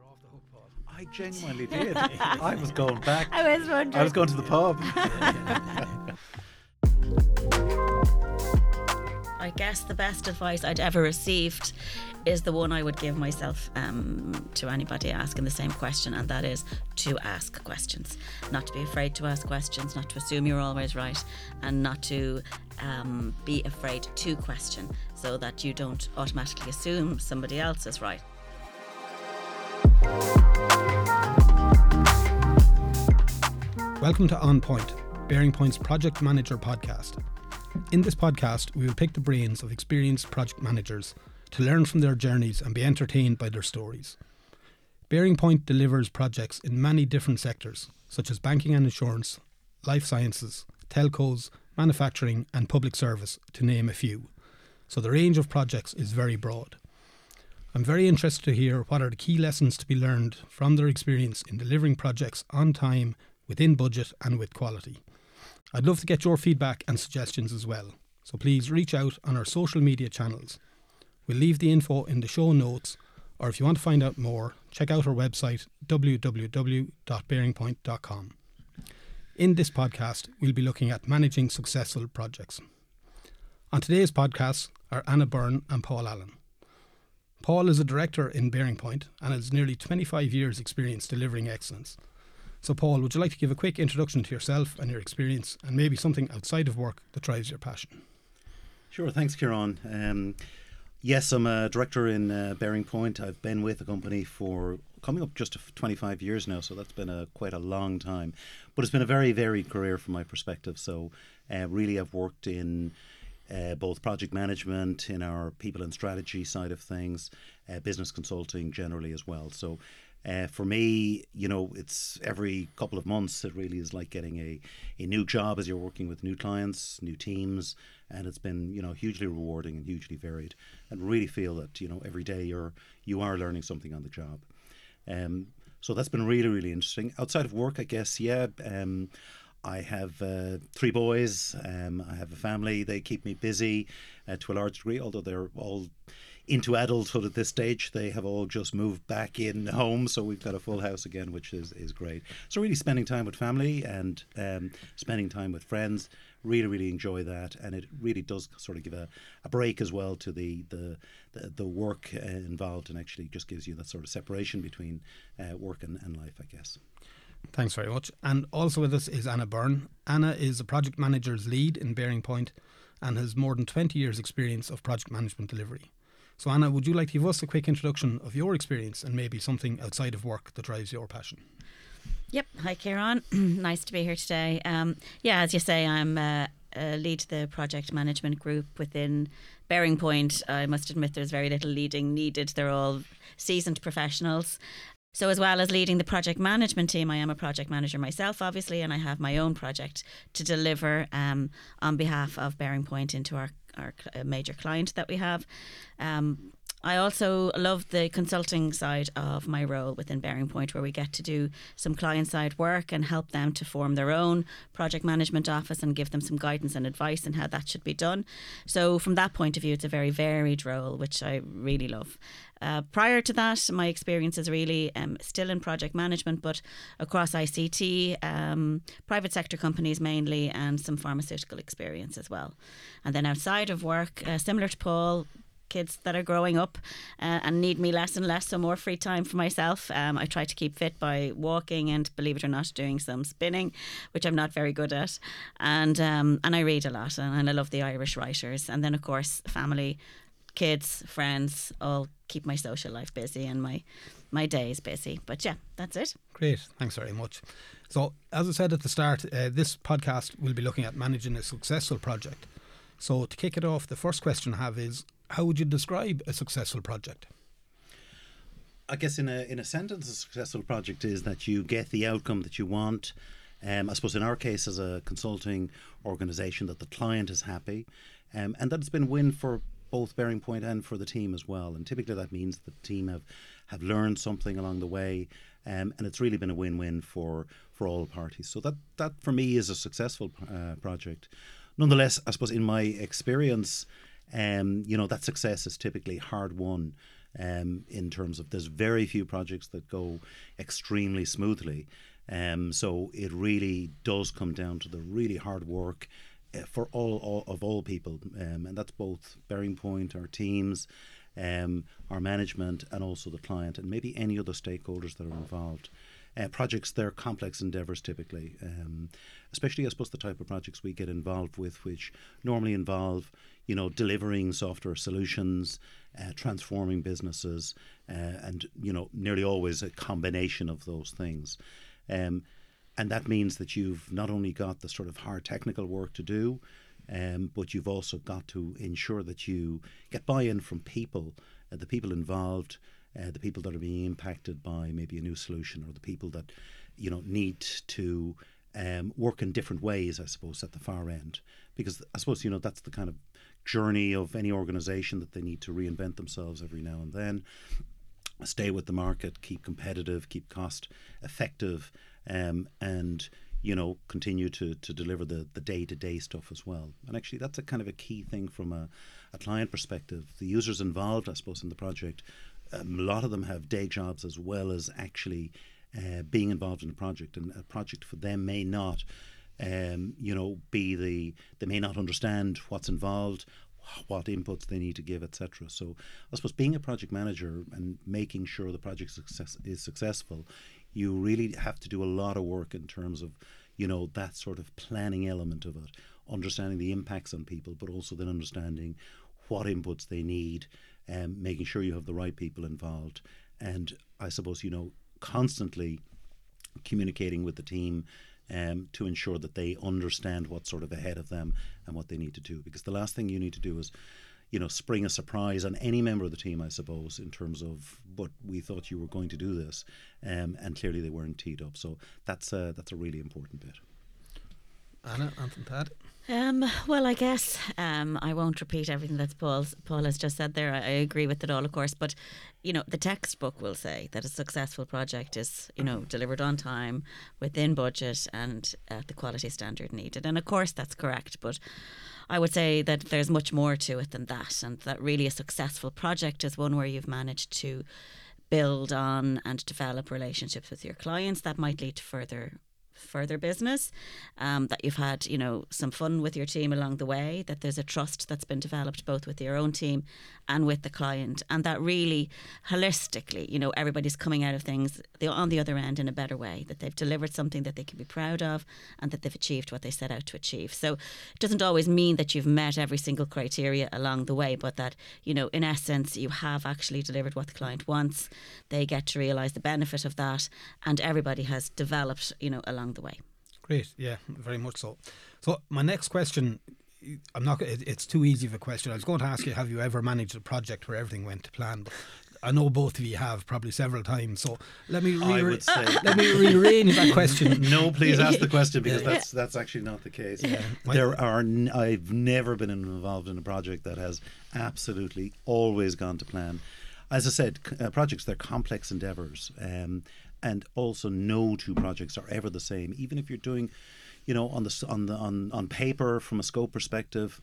After Off the Hook Pod. I genuinely did. I was going back. I was wondering. I was going to the pub. I guess the best advice I'd ever received is the one I would give myself to anybody asking the same question, and that is to ask questions, not to be afraid to ask questions, not to assume you're always right, and not to be afraid to question, so that you don't automatically assume somebody else is right. Welcome to On Point, Bearing Point's Project Manager podcast. In this podcast, we will pick the brains of experienced project managers to learn from their journeys and be entertained by their stories. Bearing Point delivers projects in many different sectors, such as banking and insurance, life sciences, telcos, manufacturing and public service, to name a few. So the range of projects is very broad. I'm very interested to hear what are the key lessons to be learned from their experience in delivering projects on time, within budget and with quality. I'd love to get your feedback and suggestions as well, so please reach out on our social media channels. We'll leave the info in the show notes, or if you want to find out more, check out our website www.bearingpoint.com. In this podcast, we'll be looking at managing successful projects. On today's podcast are Anna Byrne and Paul Allen. Paul is a director in Bearing Point and has nearly 25 years experience delivering excellence. So Paul, would you like to give a quick introduction to yourself and your experience, and maybe something outside of work that drives your passion? Sure, thanks Ciarán. Yes, I'm a director in Bearing Point. I've been with the company for coming up just 25 years now, so that's been quite a long time. But it's been a very varied career from my perspective. So really I've worked in both project management, in our people and strategy side of things, business consulting generally as well. So for me, you know, it's every couple of months, it really is like getting a new job as you're working with new clients, new teams, and it's been, you know, hugely rewarding and hugely varied, and really feel that, you know, every day you are learning something on the job. So that's been really, really interesting. Outside of work, I guess, I have three boys. I have a family. They keep me busy to a large degree, although they're all into adulthood at this stage. They have all just moved back in home, so we've got a full house again, which is great. So really spending time with family and spending time with friends, really, really enjoy that. And it really does sort of give a break as well to the work involved, and actually just gives you that sort of separation between work and life, I guess. Thanks very much. And also with us is Anna Byrne. Anna is a project manager's lead in Bearing Point and has more than 20 years experience of project management delivery. So Anna, would you like to give us a quick introduction of your experience and maybe something outside of work that drives your passion? Yep. Hi, Ciarán. Nice to be here today. As you say, I'm lead the project management group within Bearing Point. I must admit there's very little leading needed. They're all seasoned professionals. So as well as leading the project management team, I am a project manager myself, obviously, and I have my own project to deliver on behalf of Bearing Point into our major client that we have. I also love the consulting side of my role within Bearing Point, where we get to do some client-side work and help them to form their own project management office and give them some guidance and advice on how that should be done. So from that point of view, it's a very varied role, which I really love. Prior to that, my experience is really still in project management, but across ICT, private sector companies mainly, and some pharmaceutical experience as well. And then outside of work, similar to Paul, kids that are growing up and need me less and less, so more free time for myself. I try to keep fit by walking and, believe it or not, doing some spinning, which I'm not very good at. And I read a lot, and I love the Irish writers. And then, of course, family, kids, friends, all keep my social life busy and my days busy. But yeah, that's it. Great. Thanks very much. So, as I said at the start, this podcast will be looking at managing a successful project. So, to kick it off, the first question I have is, how would you describe a successful project? I guess in a sentence, a successful project is that you get the outcome that you want. I suppose in our case as a consulting organisation, that the client is happy, and that it's been a win for both Bearing Point and for the team as well. And typically that means the team have learned something along the way, and it's really been a win-win for all parties. So that for me is a successful project. Nonetheless, I suppose in my experience, that success is typically hard won. in terms of there's very few projects that go extremely smoothly. So it really does come down to the really hard work for all people, and that's both Bearing Point, our teams, our management, and also the client, and maybe any other stakeholders that are involved. Projects, they're complex endeavours typically, especially I suppose the type of projects we get involved with, which normally involve, you know, delivering software solutions, transforming businesses, and, you know, nearly always a combination of those things. And that means that you've not only got the sort of hard technical work to do, but you've also got to ensure that you get buy-in from people, the people involved, the people that are being impacted by maybe a new solution, or the people that, you know, need to work in different ways, I suppose, at the far end. Because I suppose, you know, that's the kind of journey of any organisation, that they need to reinvent themselves every now and then, stay with the market, keep competitive, keep cost effective, and, you know, continue to deliver the day-to-day stuff as well. And actually that's a kind of a key thing from a client perspective. The users involved, I suppose, in the project, a lot of them have day jobs as well as actually being involved in a project, and a project for them may not, you know, be they may not understand what's involved, what inputs they need to give, etc. So I suppose being a project manager and making sure the project is successful, you really have to do a lot of work in terms of, you know, that sort of planning element of it, understanding the impacts on people, but also then understanding what inputs they need, making sure you have the right people involved, and I suppose, you know, constantly communicating with the team to ensure that they understand what's sort of ahead of them and what they need to do. Because the last thing you need to do is, you know, spring a surprise on any member of the team, I suppose, in terms of, but we thought you were going to do this, and clearly they weren't teed up. So that's a really important bit. Anna, Anthony, Pat? Well, I guess I won't repeat everything that Paul has just said there. I agree with it all, of course. But, you know, the textbook will say that a successful project is, you know, delivered on time, within budget, and at the quality standard needed. And, of course, that's correct. But I would say that there's much more to it than that, and that really a successful project is one where you've managed to build on and develop relationships with your clients that might lead to further business, that you've had, you know, some fun with your team along the way, that there's a trust that's been developed both with your own team and with the client, and that really holistically, you know, everybody's coming out of things on the other end in a better way, that they've delivered something that they can be proud of and that they've achieved what they set out to achieve. So it doesn't always mean that you've met every single criteria along the way, but that, you know, in essence, you have actually delivered what the client wants. They get to realise the benefit of that, and everybody has developed, you know, along the way. Great, yeah, very much so. So my next question, it's too easy of a question. I was going to ask you, have you ever managed a project where everything went to plan? But I know both of you have, probably several times. So let me rearrange that question. No, please ask the question, because that's actually not the case. Yeah. I've never been involved in a project that has absolutely always gone to plan. As I said, projects, they're complex endeavours. And also, no two projects are ever the same. Even if you're doing, you know, on paper from a scope perspective,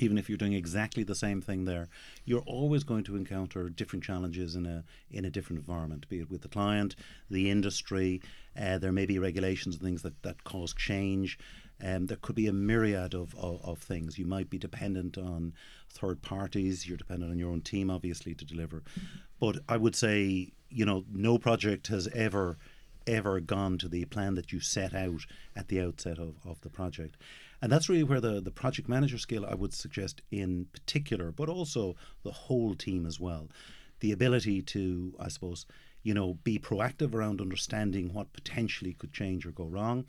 even if you're doing exactly the same thing there, you're always going to encounter different challenges in a different environment, be it with the client, the industry. There may be regulations and things that cause change. There could be a myriad of things. You might be dependent on third parties. You're dependent on your own team, obviously, to deliver. But I would say, you know, no project has ever gone to the plan that you set out at the outset of the project. And that's really where the project manager skill, I would suggest in particular, but also the whole team as well. The ability to, I suppose, you know, be proactive around understanding what potentially could change or go wrong.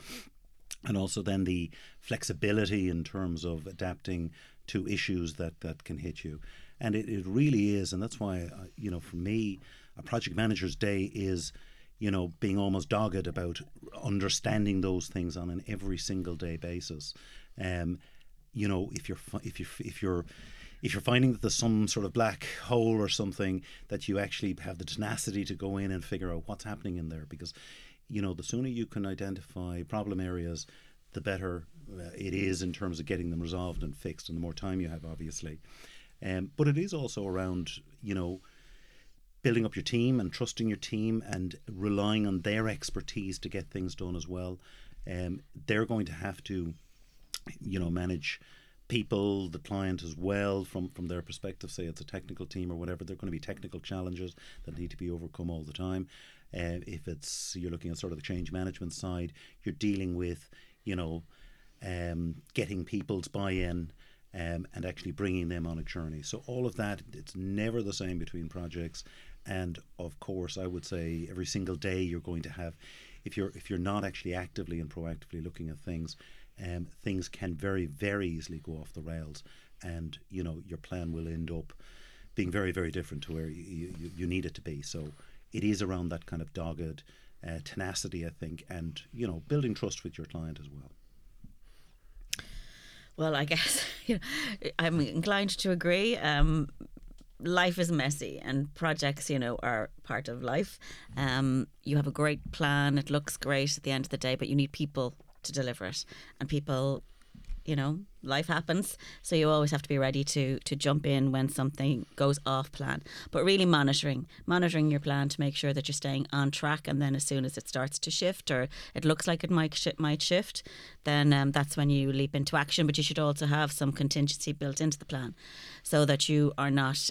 And also then the flexibility in terms of adapting to issues that can hit you. And it really is. And that's why, you know, for me, a project manager's day is, you know, being almost dogged about understanding those things on an every single day basis. You know, if you're finding that there's some sort of black hole or something, that you actually have the tenacity to go in and figure out what's happening in there, because, you know, the sooner you can identify problem areas, the better it is in terms of getting them resolved and fixed, and the more time you have, obviously. But it is also around, you know, building up your team and trusting your team and relying on their expertise to get things done as well. They're going to have to, you know, manage people, the client as well, from their perspective. Say it's a technical team or whatever, there are going to be technical challenges that need to be overcome all the time. If it's, you're looking at sort of the change management side, you're dealing with, you know, getting people's buy-in and actually bringing them on a journey. So all of that, it's never the same between projects. And of course, I would say every single day you're going to have, if you're not actually actively and proactively looking at things, things can very, very easily go off the rails, and you know your plan will end up being very, very different to where you need it to be. So it is around that kind of dogged tenacity, I think, and you know, building trust with your client as well. Well, I guess I'm inclined to agree. Life is messy, and projects, you know, are part of life. You have a great plan; it looks great at the end of the day, but you need people to deliver it, and people, you know, life happens, so you always have to be ready to jump in when something goes off plan. But really monitoring your plan to make sure that you're staying on track, and then as soon as it starts to shift, or it looks like it might shift, then that's when you leap into action. But you should also have some contingency built into the plan so that you are not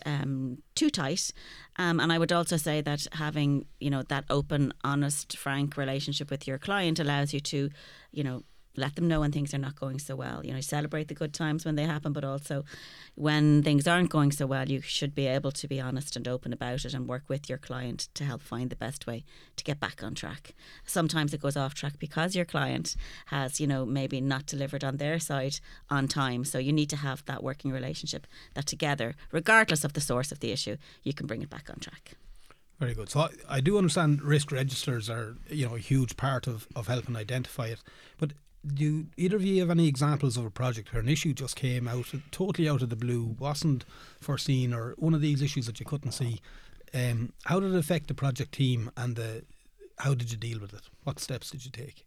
too tight. And I would also say that having, you know, that open, honest, frank relationship with your client allows you to, you know, let them know when things are not going so well. You know, celebrate the good times when they happen, but also when things aren't going so well, you should be able to be honest and open about it and work with your client to help find the best way to get back on track. Sometimes it goes off track because your client has, you know, maybe not delivered on their side on time. So you need to have that working relationship that together, regardless of the source of the issue, you can bring it back on track. Very good. So I do understand risk registers are, you know, a huge part of helping identify it. But do either of you have any examples of a project where an issue just came out totally out of the blue, wasn't foreseen, or one of these issues that you couldn't see? How did it affect the project team, and how did you deal with it? What steps did you take?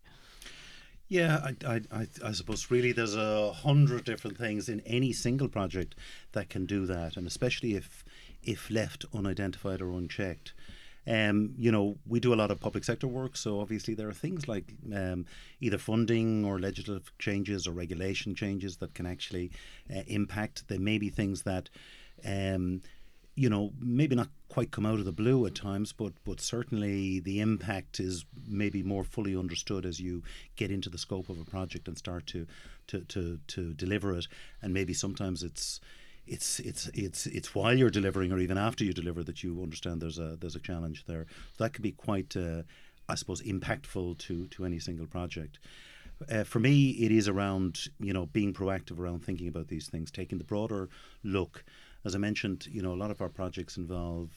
Yeah, I suppose really there's 100 different things in any single project that can do that, and especially if left unidentified or unchecked. You know, we do a lot of public sector work, so obviously there are things like either funding or legislative changes or regulation changes that can actually impact. There may be things that, you know, maybe not quite come out of the blue at times, but certainly the impact is maybe more fully understood as you get into the scope of a project and start to deliver it. And maybe sometimes it's while you're delivering or even after you deliver that you understand there's a challenge there. That can be quite, I suppose, impactful to any single project. For me, it is around, you know, being proactive around thinking about these things, taking the broader look. As I mentioned, you know, a lot of our projects involve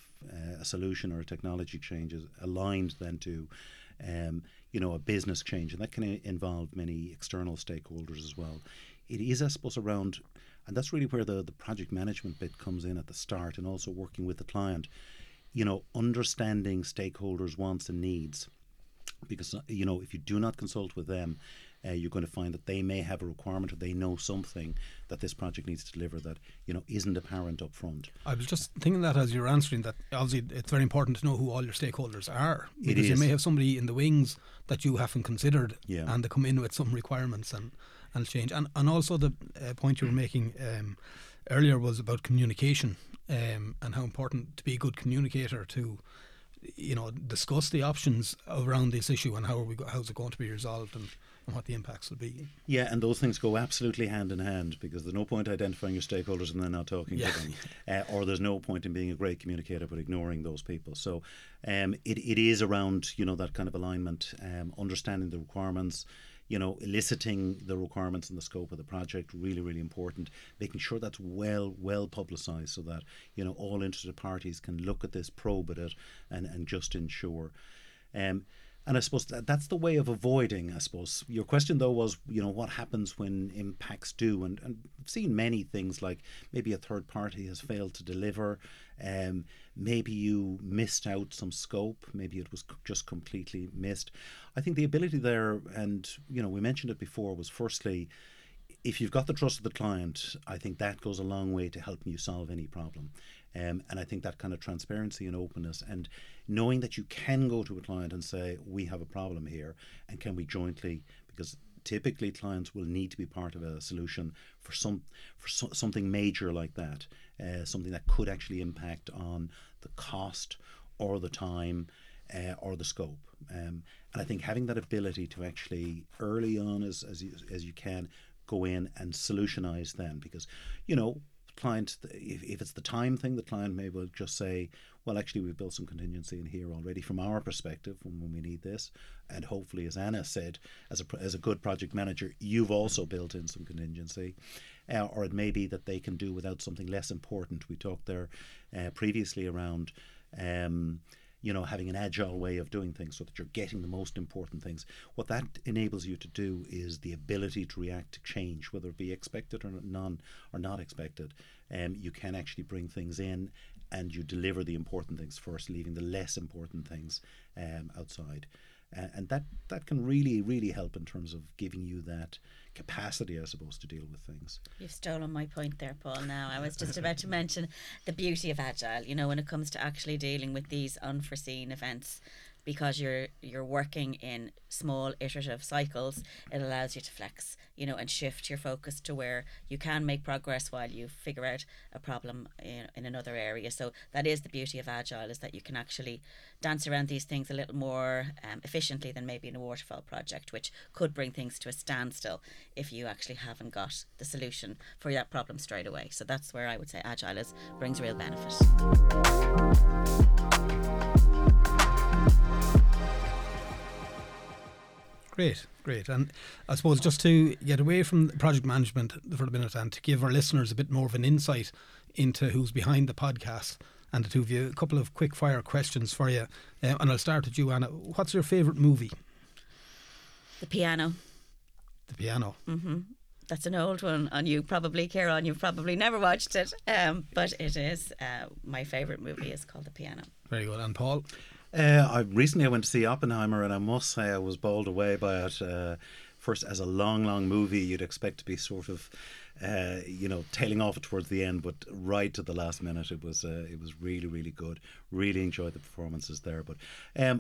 a solution or a technology change is aligned then to you know, a business change, and that can involve many external stakeholders as well. It is, I suppose, around, and that's really where the project management bit comes in at the start, and also working with the client, you know, understanding stakeholders' wants and needs, because, you know, if you do not consult with them, you're going to find that they may have a requirement, or they know something that this project needs to deliver that, you know, isn't apparent up front. I was just thinking that as you're answering that, obviously it's very important to know who all your stakeholders are, because you may have somebody in the wings that you haven't considered, and they come in with some requirements and change. And also the point you were making earlier was about communication, and how important to be a good communicator to, you know, discuss the options around this issue and how's it going to be resolved, and what the impacts will be. Yeah, and those things go absolutely hand in hand, because there's no point identifying your stakeholders and then not talking to them, or there's no point in being a great communicator but ignoring those people. So it is around, you know, that kind of alignment, understanding the requirements, you know, eliciting the requirements and the scope of the project, really, really important. Making sure that's well publicised, so that, you know, all interested parties can look at this, probe at it, and just ensure. And I suppose that's the way of avoiding, I suppose. Your question, though, was, you know, what happens when impacts do? And I've seen many things, like maybe a third party has failed to deliver. Maybe you missed out some scope. Maybe it was just completely missed. I think the ability there, and, you know, we mentioned it before, was firstly, if you've got the trust of the client, I think that goes a long way to helping you solve any problem. And I think that kind of transparency and openness and knowing that you can go to a client and say, we have a problem here and can we jointly, because typically clients will need to be part of a solution for something major like that, something that could actually impact on the cost or the time or the scope. And I think having that ability to actually early on as you can go in and solutionize them, because, you know, client, if it's the time thing, the client may well just say, well, actually, we've built some contingency in here already from our perspective when we need this. And hopefully, as Anna said, as a good project manager, you've also built in some contingency. Or it may be that they can do without something less important. We talked there previously around having an agile way of doing things so that you're getting the most important things. What that enables you to do is the ability to react to change, whether it be expected or not expected. You can actually bring things in and you deliver the important things first, leaving the less important things outside. And that can really, really help in terms of giving you that capacity, I suppose, to deal with things. You've stolen my point there, Paul, now. I was just about to mention the beauty of Agile, when it comes to actually dealing with these unforeseen events, because you're working in small iterative cycles, it allows you to flex, and shift your focus to where you can make progress while you figure out a problem in another area. So that is the beauty of Agile, is that you can actually dance around these things a little more efficiently than maybe in a waterfall project, which could bring things to a standstill if you actually haven't got the solution for that problem straight away. So that's where I would say Agile brings real benefit. Great. And I suppose just to get away from project management for a minute and to give our listeners a bit more of an insight into who's behind the podcast and the two of you, a couple of quick fire questions for you. And I'll start with you, Anna. What's your favourite movie? The Piano. Mm-hmm. That's an old one on you, probably, Ciarán. You've probably never watched it. But it is my favourite movie is called The Piano. Very good. And Paul? I went to see Oppenheimer, and I must say I was bowled away by it. First, as a long movie, you'd expect to be sort of, tailing off towards the end, but right to the last minute, it was really, really good. Really enjoyed the performances there. But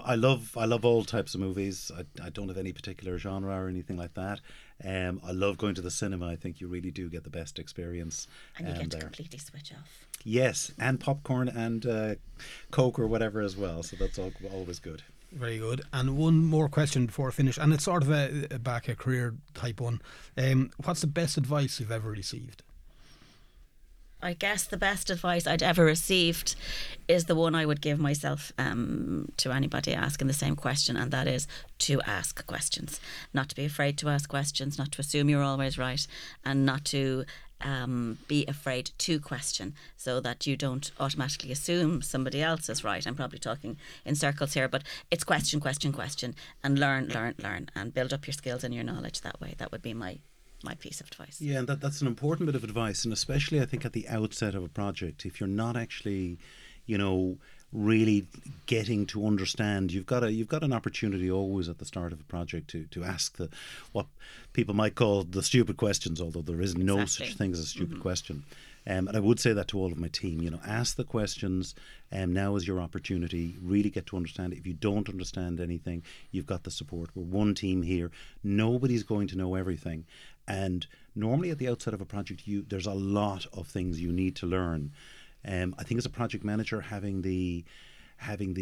I love all types of movies. I don't have any particular genre or anything like that. I love going to the cinema. I think you really do get the best experience. And you get to completely switch off. Yes, and popcorn and Coke or whatever as well. So that's always good. Very good. And one more question before I finish, and it's sort of a career type one. What's the best advice you've ever received? I guess the best advice I'd ever received is the one I would give myself to anybody asking the same question, and that is to ask questions. Not to be afraid to ask questions, not to assume you're always right, and not to be afraid to question, so that you don't automatically assume somebody else is right. I'm probably talking in circles here, but it's question, and learn, and build up your skills and your knowledge that way. That would be my piece of advice. Yeah, and that's an important bit of advice, and especially I think at the outset of a project, if you're not actually, really getting to understand, you've got an opportunity always at the start of a project to ask what people might call the stupid questions, although there is no such thing as a stupid question. And I would say that to all of my team, ask the questions, and now is your opportunity. Really get to understand it. If you don't understand anything, you've got the support. We're one team here. Nobody's going to know everything. And normally at the outset of a project, there's a lot of things you need to learn. I think as a project manager, having the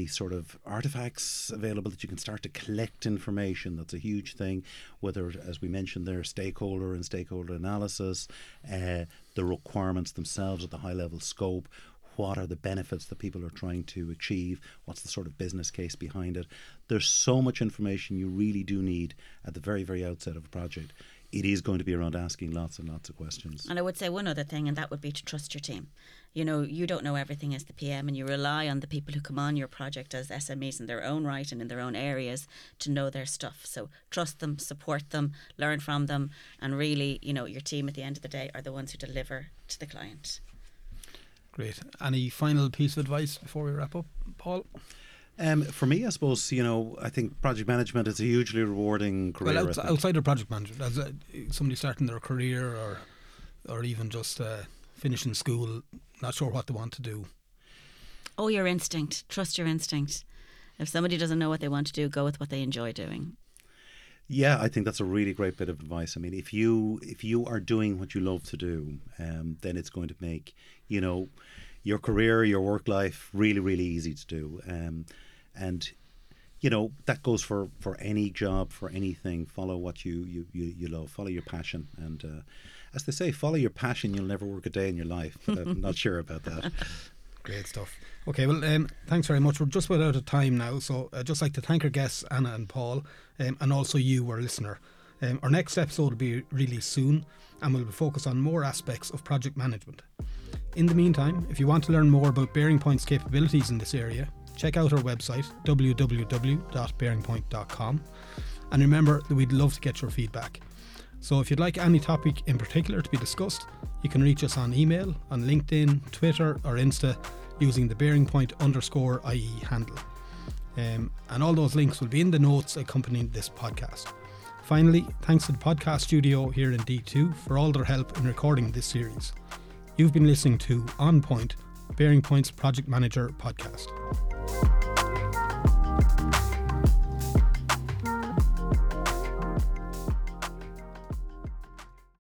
sort of artifacts available that you can start to collect information, that's a huge thing, whether, as we mentioned there, stakeholder and stakeholder analysis, the requirements themselves at the high-level scope, what are the benefits that people are trying to achieve, what's the sort of business case behind it. There's so much information you really do need at the very, very outset of a project. It is going to be around asking lots and lots of questions. And I would say one other thing, and that would be to trust your team. You don't know everything as the PM, and you rely on the people who come on your project as SMEs in their own right and in their own areas to know their stuff. So trust them, support them, learn from them, and really, your team at the end of the day are the ones who deliver to the client. Great. Any final piece of advice before we wrap up, Paul? For me, I suppose, I think project management is a hugely rewarding career. Well, outside of project management, as somebody starting their career or even just finishing school, not sure what they want to do, Oh, your instinct. Trust your instinct. If somebody doesn't know what they want to do, go with what they enjoy doing. Yeah, I think that's a really great bit of advice. I mean, if you are doing what you love to do, then it's going to make, you know, your career, your work life really, really easy to do. And, you know, that goes for any job, for anything. Follow what you love. Follow your passion. And as they say, follow your passion. You'll never work a day in your life. But I'm not sure about that. Great stuff. Okay, well, thanks very much. We're just about out of time now, so I'd just like to thank our guests, Anna and Paul, and also you, our listener. Our next episode will be released soon, and we'll focus on more aspects of project management. In the meantime, if you want to learn more about Bearing Point's capabilities in this area, check out our website, www.bearingpoint.com, and remember that we'd love to get your feedback. So if you'd like any topic in particular to be discussed, you can reach us on email, on LinkedIn, Twitter or Insta using the bearingpoint_IE handle. And all those links will be in the notes accompanying this podcast. Finally, thanks to the podcast studio here in D2 for all their help in recording this series. You've been listening to On Point, Bearing Point's Project Manager podcast.